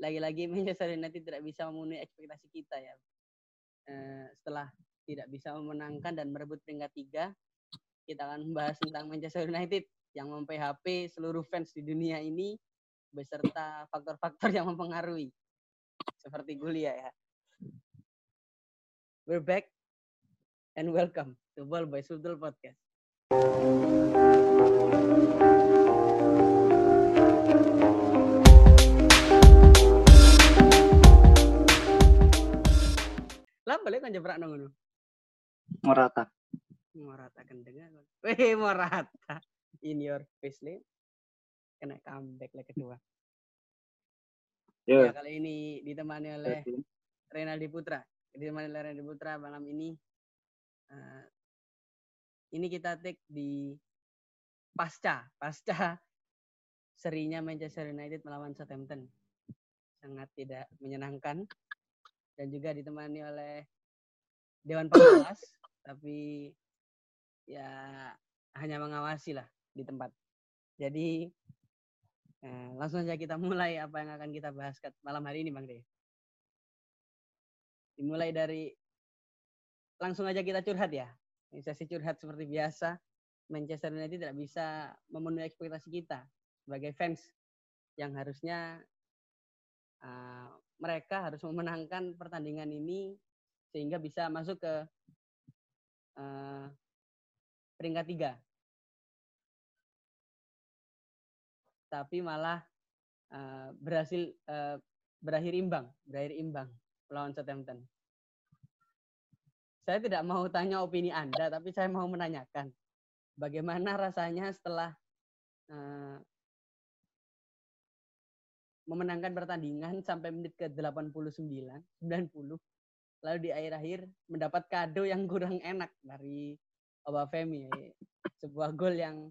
lagi-lagi Manchester United tidak bisa memenuhi ekspektasi kita ya. Setelah tidak bisa memenangkan dan merebut peringkat 3, kita akan membahas tentang Manchester United yang mem-PHP seluruh fans di dunia ini beserta faktor-faktor yang mempengaruhi. Seperti Gulia ya. We're back and welcome to Ball Boy Sudul Podcast. Lah balik kan jebrak nang ngono. Morata kendengar. Weh Morata in your face nih. Kena comeback leg kedua. Ya, kali ini ditemani oleh Renaldi Putra. Malam ini kita take di pasca serinya Manchester United melawan Southampton. Sangat tidak menyenangkan. Dan juga ditemani oleh Dewan Pengawas, tapi ya hanya mengawasi lah di tempat. Jadi langsung saja kita mulai apa yang akan kita bahas malam hari ini Bang Deh. Dimulai dari, langsung aja kita curhat ya. Sesi curhat seperti biasa, Manchester United tidak bisa memenuhi ekspektasi kita sebagai fans yang harusnya mereka harus memenangkan pertandingan ini sehingga bisa masuk ke peringkat 3. Tapi malah berhasil berakhir imbang melawan Southampton. Saya tidak mau tanya opini Anda, tapi saya mau menanyakan bagaimana rasanya setelah memenangkan pertandingan sampai menit ke 90, lalu di akhir-akhir mendapat kado yang kurang enak dari Oba Femi, sebuah gol yang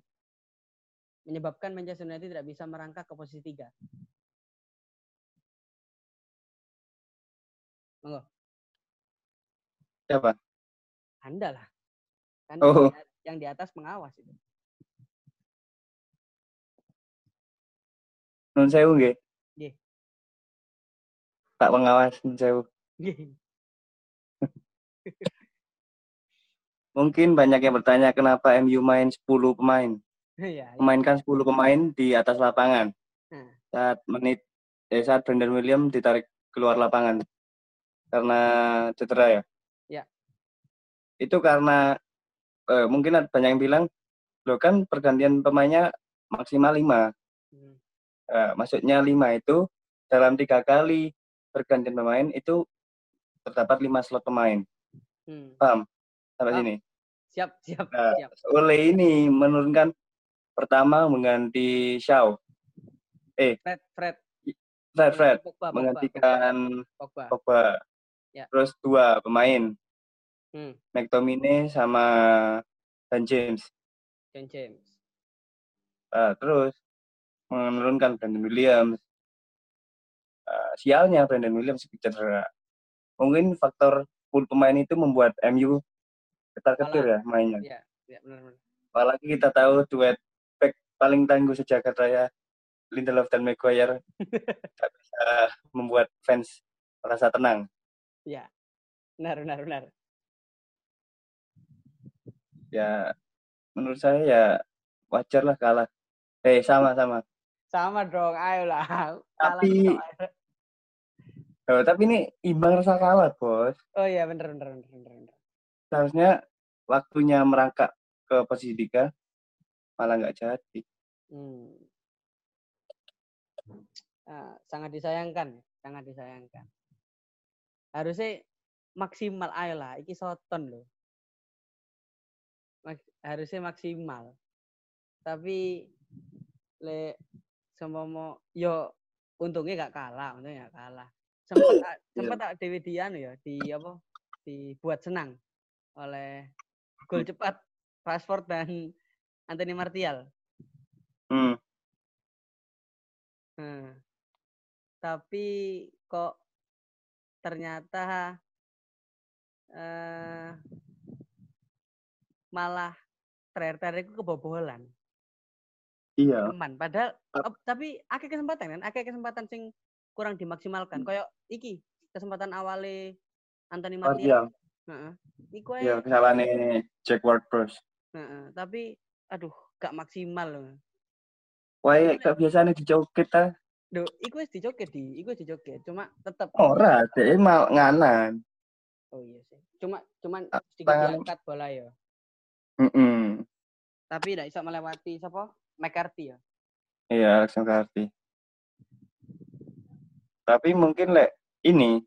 menyebabkan Manchester United tidak bisa merangkak ke posisi 3. Monggo. Siapa? Anda lah. Kan yang di atas pengawas itu. Nun sewu nggih. Pak pengawas jauh. Mungkin banyak yang bertanya kenapa MU main 10 pemain. Memainkan 10 pemain di atas lapangan. Saat Brandon Williams ditarik keluar lapangan karena cedera ya. Ya. Itu karena mungkin banyak yang bilang, loh kan pergantian pemainnya maksimal 5. Maksudnya 5 itu dalam 3 kali pergantian pemain itu terdapat 5 slot pemain. Paham? Sampai sini. Siap. Oleh ini menurunkan pertama mengganti Shaw. Fred. Pogba, menggantikan Pogba. Ya. Terus 2 pemain. McTominay sama Dan James. Terus menurunkan Brandon Williams. Sialnya Brandon Williams cedera. Mungkin faktor pool pemain itu membuat MU ketar-ketir ya mainnya. Iya, benar. Apalagi kita tahu duet back paling tangguh sejagat raya Lindelof dan Maguire tak bisa membuat fans merasa tenang. Iya. Benar. Ya, menurut saya ya wajarlah kalah. Sama. Sama dong, ayolah. Tapi ini imbang rasa kalah, Bos. Oh iya, bener. Seharusnya waktunya merangkak ke posisi 3, malah nggak jadi. Sangat disayangkan. Harusnya maksimal, ayolah. Iki soton loh. Harusnya maksimal. Tapi, untungnya nggak kalah. sempat tak Dewi Dian ya dibuat senang oleh gol cepat Rashford dan Anthony Martial. Tapi kok ternyata malah terakhir-terakhir kebobolan. Iya. Padahal tapi akeh kesempatan sing kurang dimaksimalkan. Kayak iki kesempatan awale Anthony Martial. Heeh. Iku ae. Ya kesalahane Jack Ward-Prowse. Heeh, tapi aduh gak maksimal. Wae gak biasane dijoget ta. Lho, iku wis dijoget iku wis dijoget, cuma tetep ora, dhek mau nganan. Oh iya sih. Cuman sedikit diangkat bola ya. Mm-mm. Tapi ndak iso melewati siapa? McCarthy ya. Iya, Alexander McCarthy. Tapi mungkin lek ini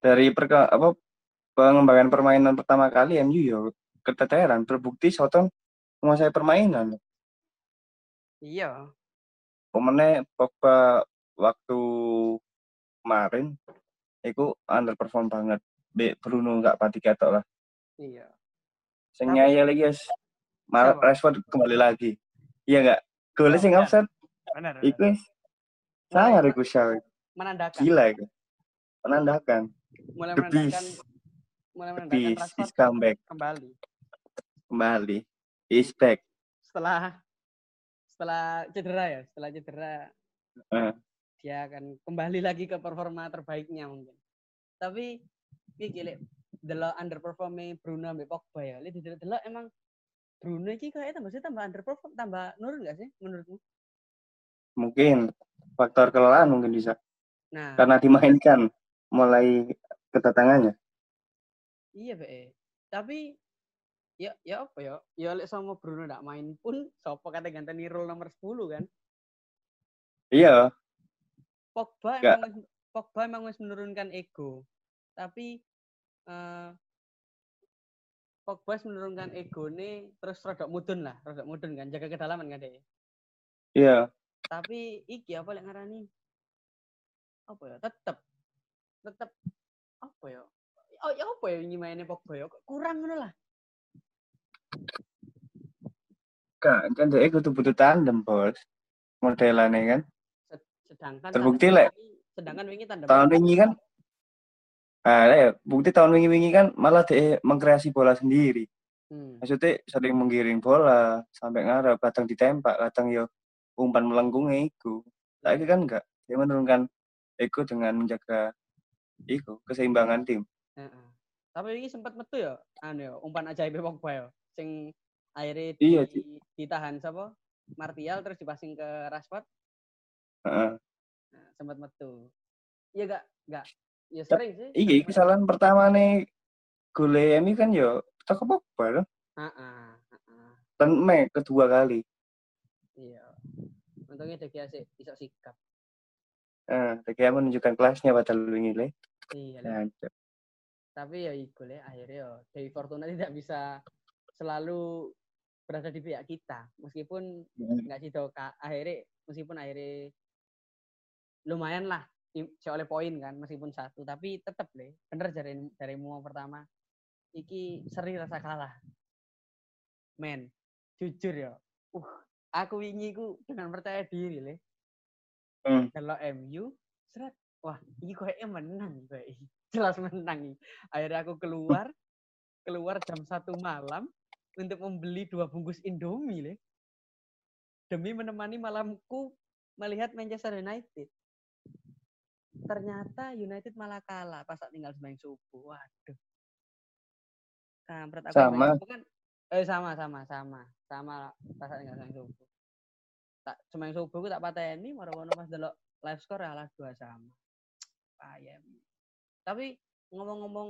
dari pengembangan permainan pertama kali MU ya keteteran, terbukti Southampton menguasai permainan. Iya. Pemene Pogba waktu kemarin iku underperform banget. Bruno enggak pati ketok lah. Iya. Sing nyaya lagi guys. Rashford kembali lagi. Iya enggak? Golnya sing offset. Benar. Iku sangar iku Shaw. Menandakan. Gila iku. Menandakan. Mulai menandakan Rashford comeback. Kembali. Is back. Setelah cedera ya, Dia akan kembali lagi ke performa terbaiknya mungkin. Tapi iki lek delok underperform Bruno ambek Pogba ya. Lek delok emang Bruno iki kayaknya tambah underperform, tambah nurun enggak sih menurutmu? Mungkin faktor kelelahan mungkin bisa. Nah, karena dimainkan mulai kedatangannya. Iya, Pak. Tapi ya apa ya? Ya lek sama Bruno ndak main pun sapa kate ganteni rule nomor 10 kan? Iya. Pogba emang wis menurunkan ego. Tapi Pogba menurunkan egone terus rodok mudun kan, jaga kedalaman kan deh. Iya. Tapi iki apa lek ngarani? Apa ya? Tetep apa ya? Oh ya apa ya nyimaine Pogba ya? Kurang ngono lah. Kan deh kudu butuh tandem, Bos. Modelane kan. Sedangkan terbukti lek. Sedangkan wingi tandem. Tahun wingi kan bukti tahun wingi-wingi kan malah dia mengkreasi bola sendiri. Maksudnya sering menggiring bola sampai ngarep, kadang ditembak, kadang yo umpan melengkungnya iku. Tapi kan enggak, dia menurunkan ego dengan menjaga ego keseimbangan tim. Tapi ini sempat metu ya, umpan ajaib Pogba ya, sing akhirnya ditahan siapa? Martial terus dipasing ke Rashford. Nah, sempat metu. Iya enggak. Ya sering sih. Iya, kesalahan pertama nih golnya ini kan ya cakep Pogba loh. Tenme kedua kali. Iya. Untungnya De Gea sih bisa sikap. De Gea menunjukkan kelasnya pada lulungile. Iya. Nah, tapi ya golnya akhirnya Dewi Fortuna tidak bisa selalu berada di pihak kita. Meskipun enggak sido akhirnya lumayan lah. Soalnya poin kan meskipun satu tapi tetep deh bener dari musim pertama iki seri rasa kalah men jujur ya aku wingi ku dengan percaya diri le kalau MU seret wah iki koyo menang koyo jelas menang. Akhirnya aku keluar jam 1 malam untuk membeli 2 bungkus Indomie le demi menemani malamku melihat Manchester United. Ternyata United malah kalah pas tak tinggal sembahyang subuh. Waduh. Kampret aku bukan. Sama pas tak tinggal sembahyang subuh. Tak sembahyang subuh ku tak pateni marono pas delok live score kalah 2 sama. Payem. Tapi ngomong-ngomong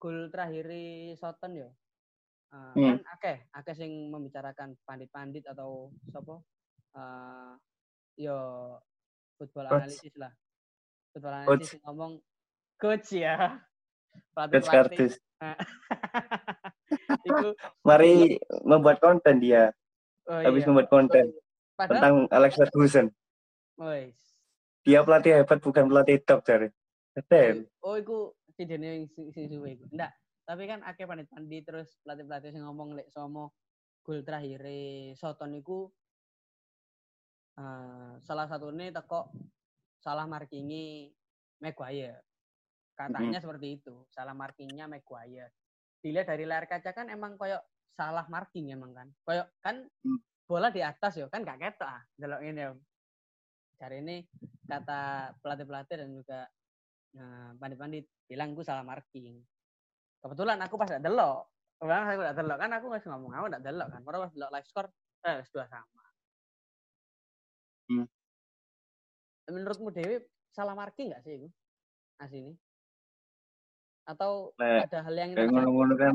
gol terakhir Southampton ya. Kan akeh sing membicarakan pandit-pandit atau sapa? Football analisis lah. Kebetulan nanti sih ngomong coach ya. Coach Kartus. Mari membuat konten dia. Habis membuat konten tentang Alex Ferguson. Dia pelatih hebat bukan pelatih top dari. Oh iku tidene sing suwe iku. Ndak, tapi kan akeh pandit-pandit terus pelatih-pelatih sing ngomong lek somo gol terakhire Southampton iku salah satune teko salah markingi Maguire. Katanya seperti itu. Salah markingnya Maguire. Dilihat dari layar kaca kan emang koyok salah marking emang kan. Koyok kan bola di atas yo kan gak ketok ah delok ngene. Jarene kata pelatih-pelatih dan juga pandit-pandit bilang gue salah marking. Kebetulan aku pas ada lo, kebetulan aku ada lo kan, aku nggak ngomong apa ada lo kan, karena pas lo live score dua sama. Menurutmu Dewi salah marking nggak sih itu asini? Atau ada hal yang ngono-ngono kan?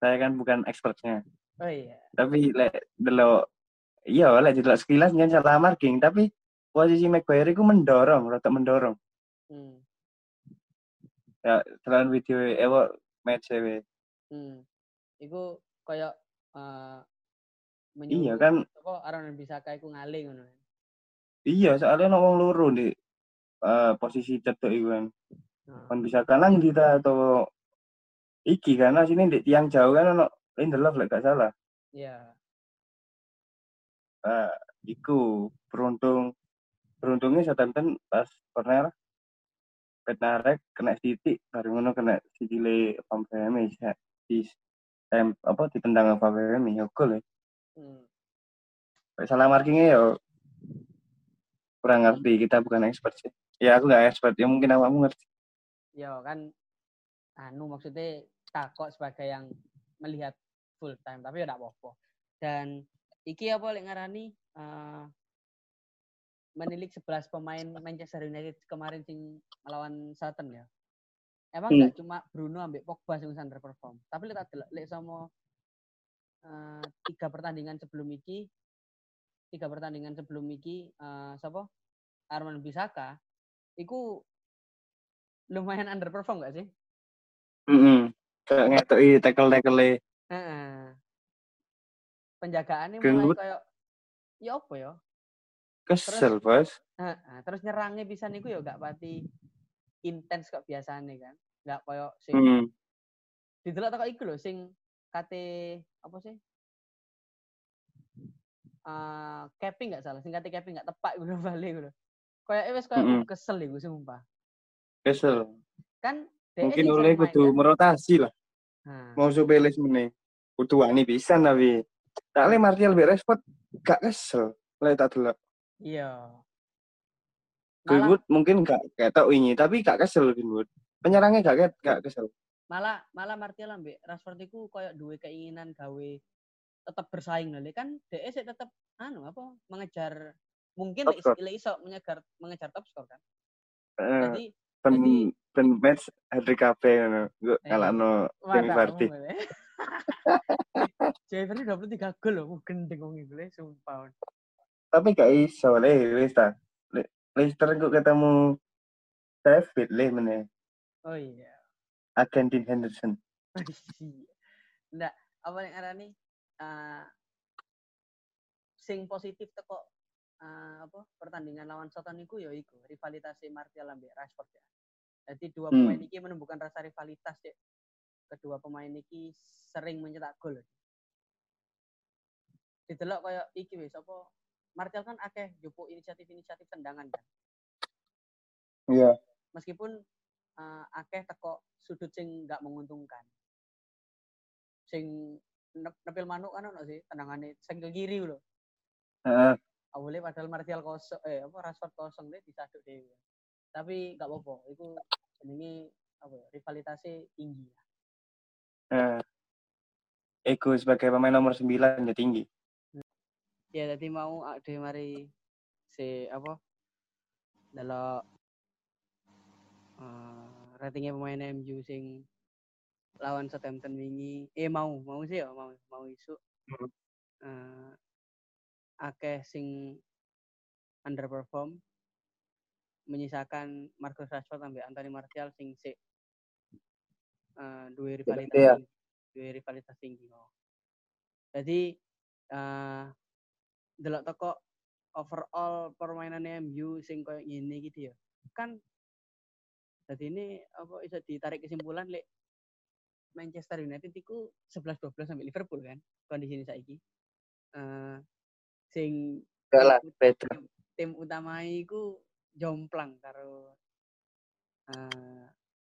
Saya kan bukan expertnya. Oh iya. Tapi delok iya delok sekilas kan salah marking, tapi posisi Maguire itu mendorong. Ya, telan video match cewek. Iku koyo iya kan kok aran bisa kae ku ngale ngono. Iya, soalnya wong loro di posisi cetok iku kan. Kon bisa kalang kita atau iki karena sini di tiang jauh kan ono Lindelof gak salah. Iya. Iku beruntungnya Southampton pas corner narek kena titik baru ngono kena sikile Oba Femi ditendang Oba Femi yo gol. Salah marking-nya yo kurang ngerti, kita bukan expert sih. Ya aku enggak expert, ya mungkin awakmu ngerti. Ya kan maksudnya takok sebagai yang melihat full time tapi yo ndak apa-apa. Dan iki apa lek ngarani menilik 11 pemain Manchester United kemarin sing melawan Southampton ya. Emang enggak cuma Bruno ambek Pogba sing underperform. Tapi lek sama 3 pertandingan sebelum iki sapa? Arman Bisaka iku lumayan underperform enggak sih? Kayak ngetoki tackle-tackle-e. Penjagaannya mulai kayak ya apa ya? Kesel, Bos. Terus nyerangnya pisan niku ya gak pati intens kok biasane kan. Gak koyo sing didelok tak iku lho sing kate apa sih? Capping gak salah, sing kate capping gak tepat ngono bali lho. Koyoke wis koyo kesel iku sumpah. Kesel. Kan mungkin oleh kudu merotasi lah. Mau sebeles meneh. Kudu wani pisan tapi tak le Martial berespon gak kesel. Lek tak delok. Iya. Greenwood mungkin enggak ketok wingi, tapi enggak kesel Greenwood. Penyerangnya enggak kesel. Malah Martial ambek Rashford iku koyo duwe keinginan gawe tetap bersaing lho, kan DE sik tetep mengejar mungkin istilah iso mengejar top skor kan. Jadi pen match hat-trick kabeh ngono, kalahno Jamie Vardy. Jamie Vardy 23 gol lho, gendeng wong iku sumpah. Tapi gak iso wis ta. Leicester kok ketemu David meneh. Oh iya. Anthony Henderson. Ndak, apa nek arane sing positif teko pertandingan lawan Southampton niku ya iku rivalitas Martial ambek Rashford ya. Jadi dua pemain iki menumbuhkan rasa rivalitas ya. Kedua pemain iki sering mencetak gol. Didelok koyo iki wis apa Martial kan akeh jupuk inisiatif tendangan kan. Iya. Meskipun akeh teko sudut sing enggak menguntungkan. Sing nepil manuk kan ono sih tendangane sing ke kiri lho. Heeh. Awale padahal Martial kosong Rashford kosong deh disaduk dhewe. Tapi enggak apa-apa, iku jenenge rivalitasnya tinggi lah. Ego sebagai pemain nomor 9 ya tinggi. Ya tadi mau ade mari delok ratingnya pemain MU sing lawan Southampton wingi mau isuk akeh sing underperform menyisakan Marcus Rashford ambek Anthony Martial sing sik duwe rivalitas tinggi. Jadi delok teko overall permainannya MU sing koyo ngene gitu ya. Kan dadi ini iso ditarik kesimpulan lek Manchester United iku 11-12 sampai Liverpool kan kondisine saiki. Sing kalah tim utama iku jomplang karo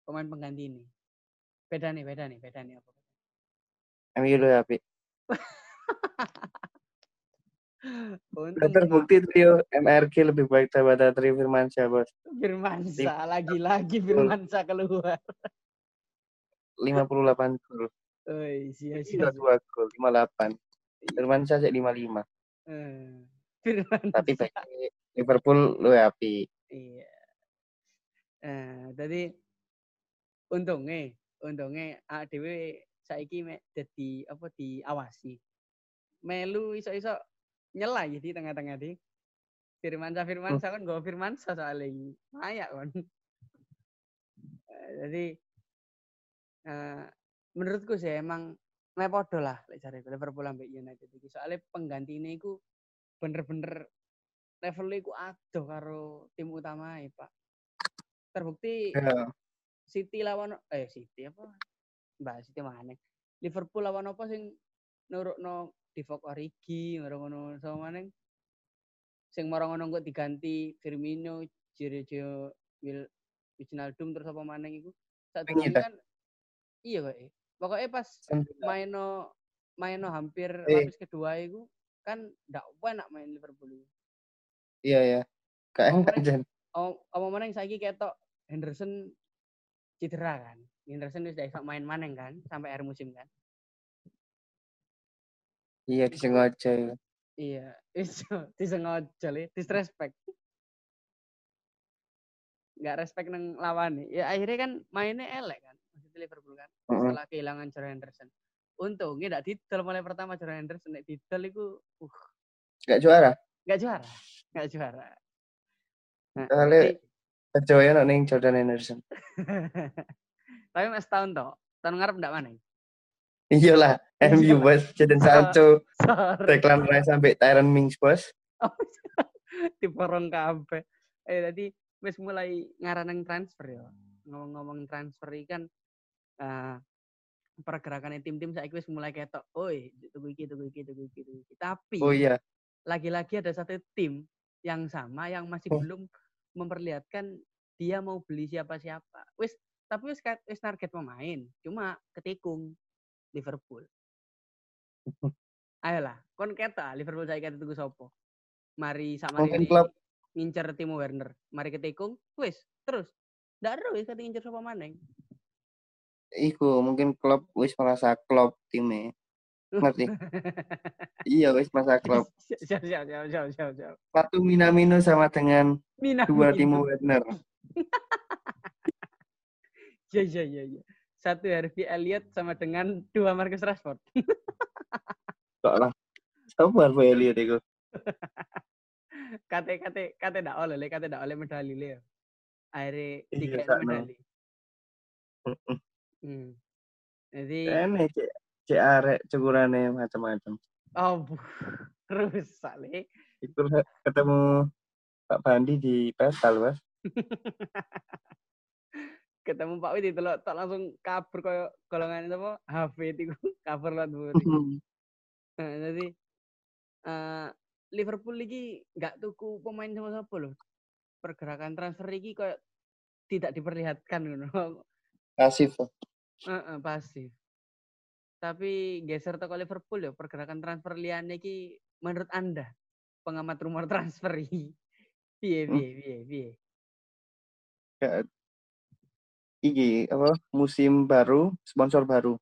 pemain pengganti ini. Bedane apa? MU lho ya, Pi. Terbukti trio MRK lebih baik daripada trio Firmansyah, bos. Firmansyah lagi-lagi Firmansyah keluar. 58 gol. Oi, sia-sia 2 gol, 58. Firmansyah cek 55. Firmansyah. Tapi baik Liverpool luwe api. Iya. Tadi untungnya dhewe saiki mek dadi apa diawasi. Melu iso-iso nyela ya di tengah-tengah di Firmansyah kan gak Firmansyah soalnya mayak kan. Jadi menurutku sih emang mepodo lah cari Liverpool ambek United iki soalnya penggantine iku bener-bener levelnya iku adoh karo tim utamae, Pak. Terbukti City lawan City apa? Mbah City maneh. Liverpool lawan apa sing nurukno Divock Origi, ngono-ngono sama neng. Sing ngono-ngono kok diganti Firmino, Georginio Wijnaldum terus apa maneng iku. Satu kan iya kok. Pokoke pas maino hampir lapis kedua iku kan ndak enak main Liverpool iku. Iya ya. Kayak enak jan. Apa maneng saiki ketok Henderson cedera kan. Henderson wis ndak iso main maneng kan sampai akhir musim kan. Iya disengaja. Iya, iso disengaja le, disrespect. Enggak respect nang lawan. Ya akhirnya kan mainnya elek kan. Maksudnya Liverpool kan. Setelah kehilangan Jordan Henderson. Untungnya enggak didol mulai pertama Jordan Henderson nek didol iku Enggak juara. Nah, kali kejoyan ning Jordan Henderson. Tapi mas tahun toh. Tahun ngarep ndak maneh. Iyalah, MU bos, Jadon Sancho, Declan Rice sampai Tyrone Mings bos. Diporong kabeh. Tadi wis mulai ngaranang transfer ya. Ngomong-ngomong transfer ikan pergerakan tim-tim saiki wis mulai ketok. Oi, tuku iki. Tapi lagi-lagi ada satu tim yang sama yang masih belum memperlihatkan dia mau beli siapa-siapa. Tapi wis target pemain, cuma ketikung. Liverpool. Ayolah, kon keta Liverpool saya kata tunggu sopo. Mari sama ini ngincer Timo Werner. Mari ketikung, wis terus. Ndak ero wis ngincer sopo maneh. Iku mungkin Klopp wis merasa Klopp time. Ngerti? Iya wis merasa Klopp. Siap. Satu Minamino sama dengan Minamino. 2 Timo Werner. Ya. 1 Harvey Elliott sama dengan 2 Marcus Rashford. Kok lah. Sama Harvey Elliott itu. Kate ndak oleh medali le. Akhirnya 3 medali. Heeh. Jadi ene cek arek cukurane macam-macam. Oh, rusak le. Itu ketemu Pak Bandi di Pestal, Mas. Ketemu Pak Widi telok tak langsung kabur koyo golongan apa Hafid iku kabur lewat buri. Jadi Liverpool iki enggak tuku pemain sapa-sapa lho. Pergerakan transfer iki koyo tidak diperlihatkan ngono. Pasif. Pasif. Tapi geser teko Liverpool ya pergerakan transfer liyane iki menurut Anda pengamat rumor transfer iki piye? Iki apa musim baru sponsor baru.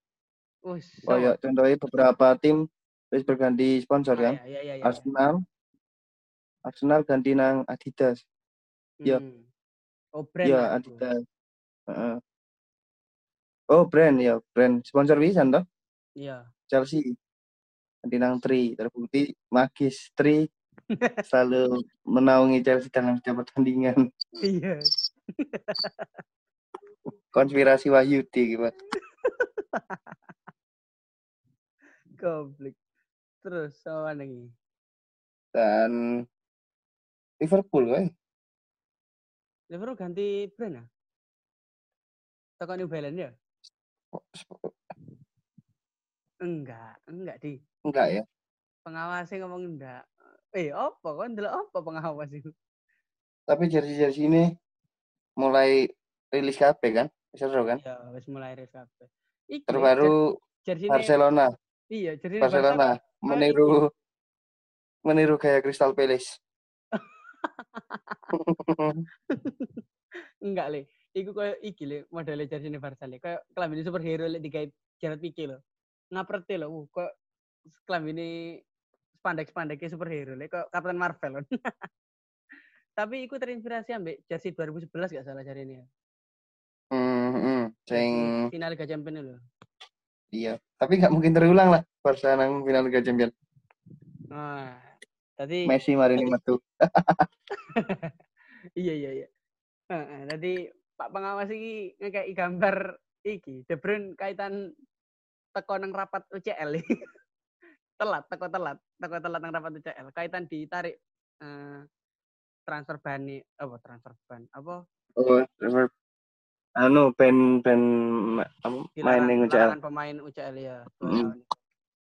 Kayak contohnya beberapa tim wis berganti sponsor kan. Ya. Arsenal ganti nang Adidas. Ya. Oh brand. Ya Adidas. Oh brand sponsor pisan toh? Iya. Chelsea ganti nang Tri, terbukti magis Tri selalu menaungi Chelsea dalam setiap pertandingan. Iya. Konspirasi Wahyudi gimana? Komplik. Terus apa lagi? Dan Liverpool kan? Liverpool ganti brand ya? Toko New Balance ya? Enggak di. Enggak ya? Pengawasnya ngomong enggak. Apa? Kau ndelok apa pengawas itu? Tapi jersey ini mulai rilis kape kan? Seru kan? Iya, wis mulai rilis kape. Terbaru Barcelona. Iya, Barcelona meniru meniru gaya Crystal Palace. Enggak le, iku koyo iki le modele jersey Barca le, koyo klambine superhero le digawe Gerard Pique lho. Ngaprete lho, koyo klambine spandek-spandeke superhero le koyo Captain Marvel. Tapi iku terinspirasi ambek jersey 2011 gak salah jarine. Sing final Liga Champions lho. Iya, tapi enggak mungkin terulang lah Barca nang final Liga Champions. Nah, tadi Messi mari ini metu. Iya. Heeh, tadi Pak pengawas iki ngekeki gambar iki, De Bruyne kaitan teko nang rapat UCL. Teko telat nang rapat UCL, kaitan ditarik transfer bani apa? Oh, transfer anu ben main ning UCL. Dilarang pemain UCL ya.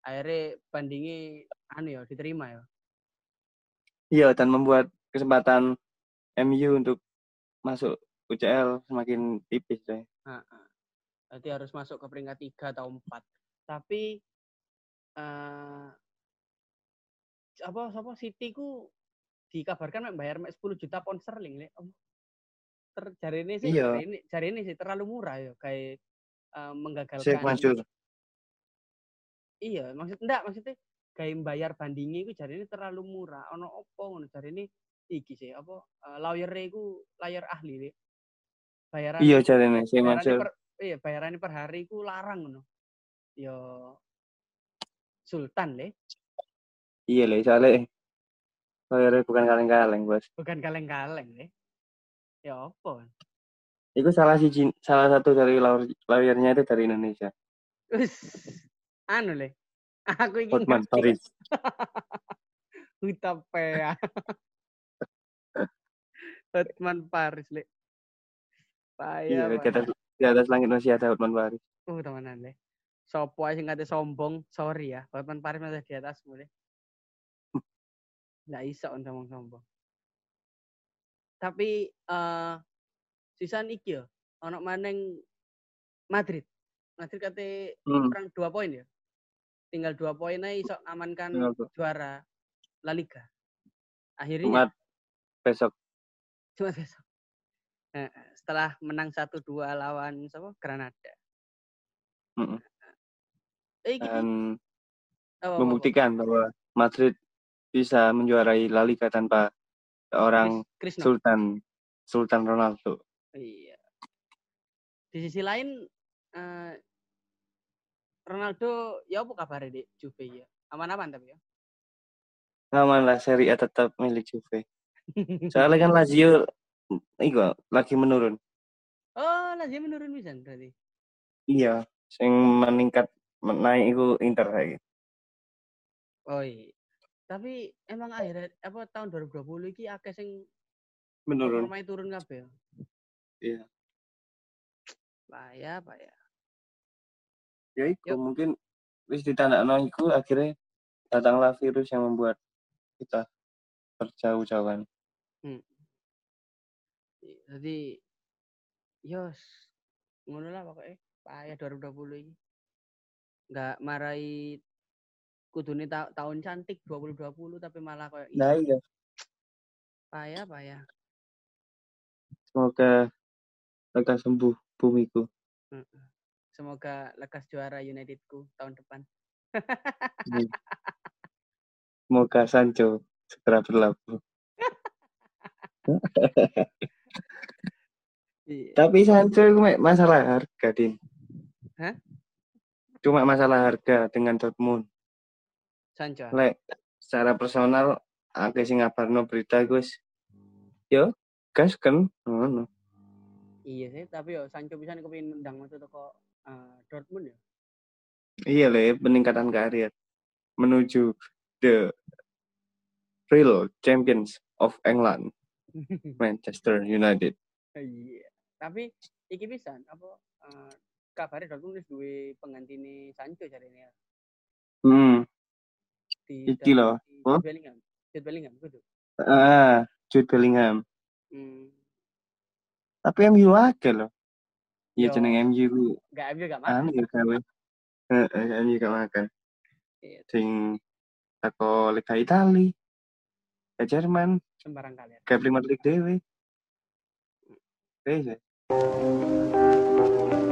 Akhirnya bandingi diterima ya. Iya, dan membuat kesempatan MU untuk masuk UCL semakin tipis deh. Heeh. Berarti harus masuk ke peringkat 3 atau 4. Tapi City ku dikabarkan membayar 10 juta pound sterling lek. Jarine sih terlalu murah ya kayak menggagalkan. Sheikh Mansur. Iya, maksudnya gawe bayar bandingi iku jarine terlalu murah. Ana apa ngono jarine iki sih apa lawyere iku layar ahli. Bayaran. Iya jarine Sheikh Mansur. Iya, bayarane per hari iku larang ngono. Ya sultan le. Iya le, soalnya lawyere bukan kaleng-kaleng, Bos. Bukan kaleng-kaleng le. Ya apa? Iku salah satu dari lawyernya itu dari Indonesia. Anu le. Aku ingin Hotman Paris. Utapea. Hotman Paris le. Payah. Iya, di atas langit masih ada Hotman Paris. Temenan le. Sopo ae sing kate sombong, sorry ya. Hotman Paris masih di atasmu le. Enggak iso ngomong sombong. Tapi sisan iki ya ana maneng Madrid kate kurang 2 poin ya. Tinggal 2 poin ae iso amankan juara La Liga. Akhirnya Jumat besok. Setelah menang 1-2 lawan siapa? Granada. Heeh. Membuktikan bahwa Madrid bisa menjuarai La Liga tanpa orang Krishna. Sultan Ronaldo. Iya. Di sisi lain Ronaldo ya apa kabar Dik? Juve ya. Aman-aman tapi ya. Aman lah, Serie A tetap milik Juve. Soalnya kan Lazio iku lagi menurun. Oh, Lazio menurun pisan berarti. Iya, sing naik iku Inter saiki. Oh iya. Tapi emang akhir tahun 2020 iki akeh sing menurun. Pemain turun kabeh. Iya. Payah. Ya iku mungkin wis ditandakno iku akhirnya datanglah virus yang membuat kita berjauh-jauhan. Jadi yos ngono lah pokoke payah 2020 iki. Enggak marai kudune tahun cantik 2020 tapi malah kayak nah, iya. Payah. Semoga lekas sembuh bumiku. Semoga lekas juara Unitedku tahun depan. Semoga Sancho segera berlabuh. Tapi Sancho itu masalah harga, Din. Hah? Cuma masalah harga dengan Dortmund. Sancho. Lek secara personal aku sing ngabarno berita Gus. Yo, gas kan ngono. Iya sih, tapi yo Sancho pisan kepengin nendang metu teko Dortmund ya. Iya le, peningkatan karir menuju the real champions of England, Manchester United. Iya, tapi iki pisan apa kabare Dortmund wis duwe pengantine Sancho jarene ya. Iki loh. Jude Bellingham gitu. Jude Bellingham. Tapi MU akeh loh. Iya jeneng MU ku. Enggak makan. MU enggak makan. Sing tako Liga Italia. ke Jerman sembarang kalian ke Premier League dewe. Oke.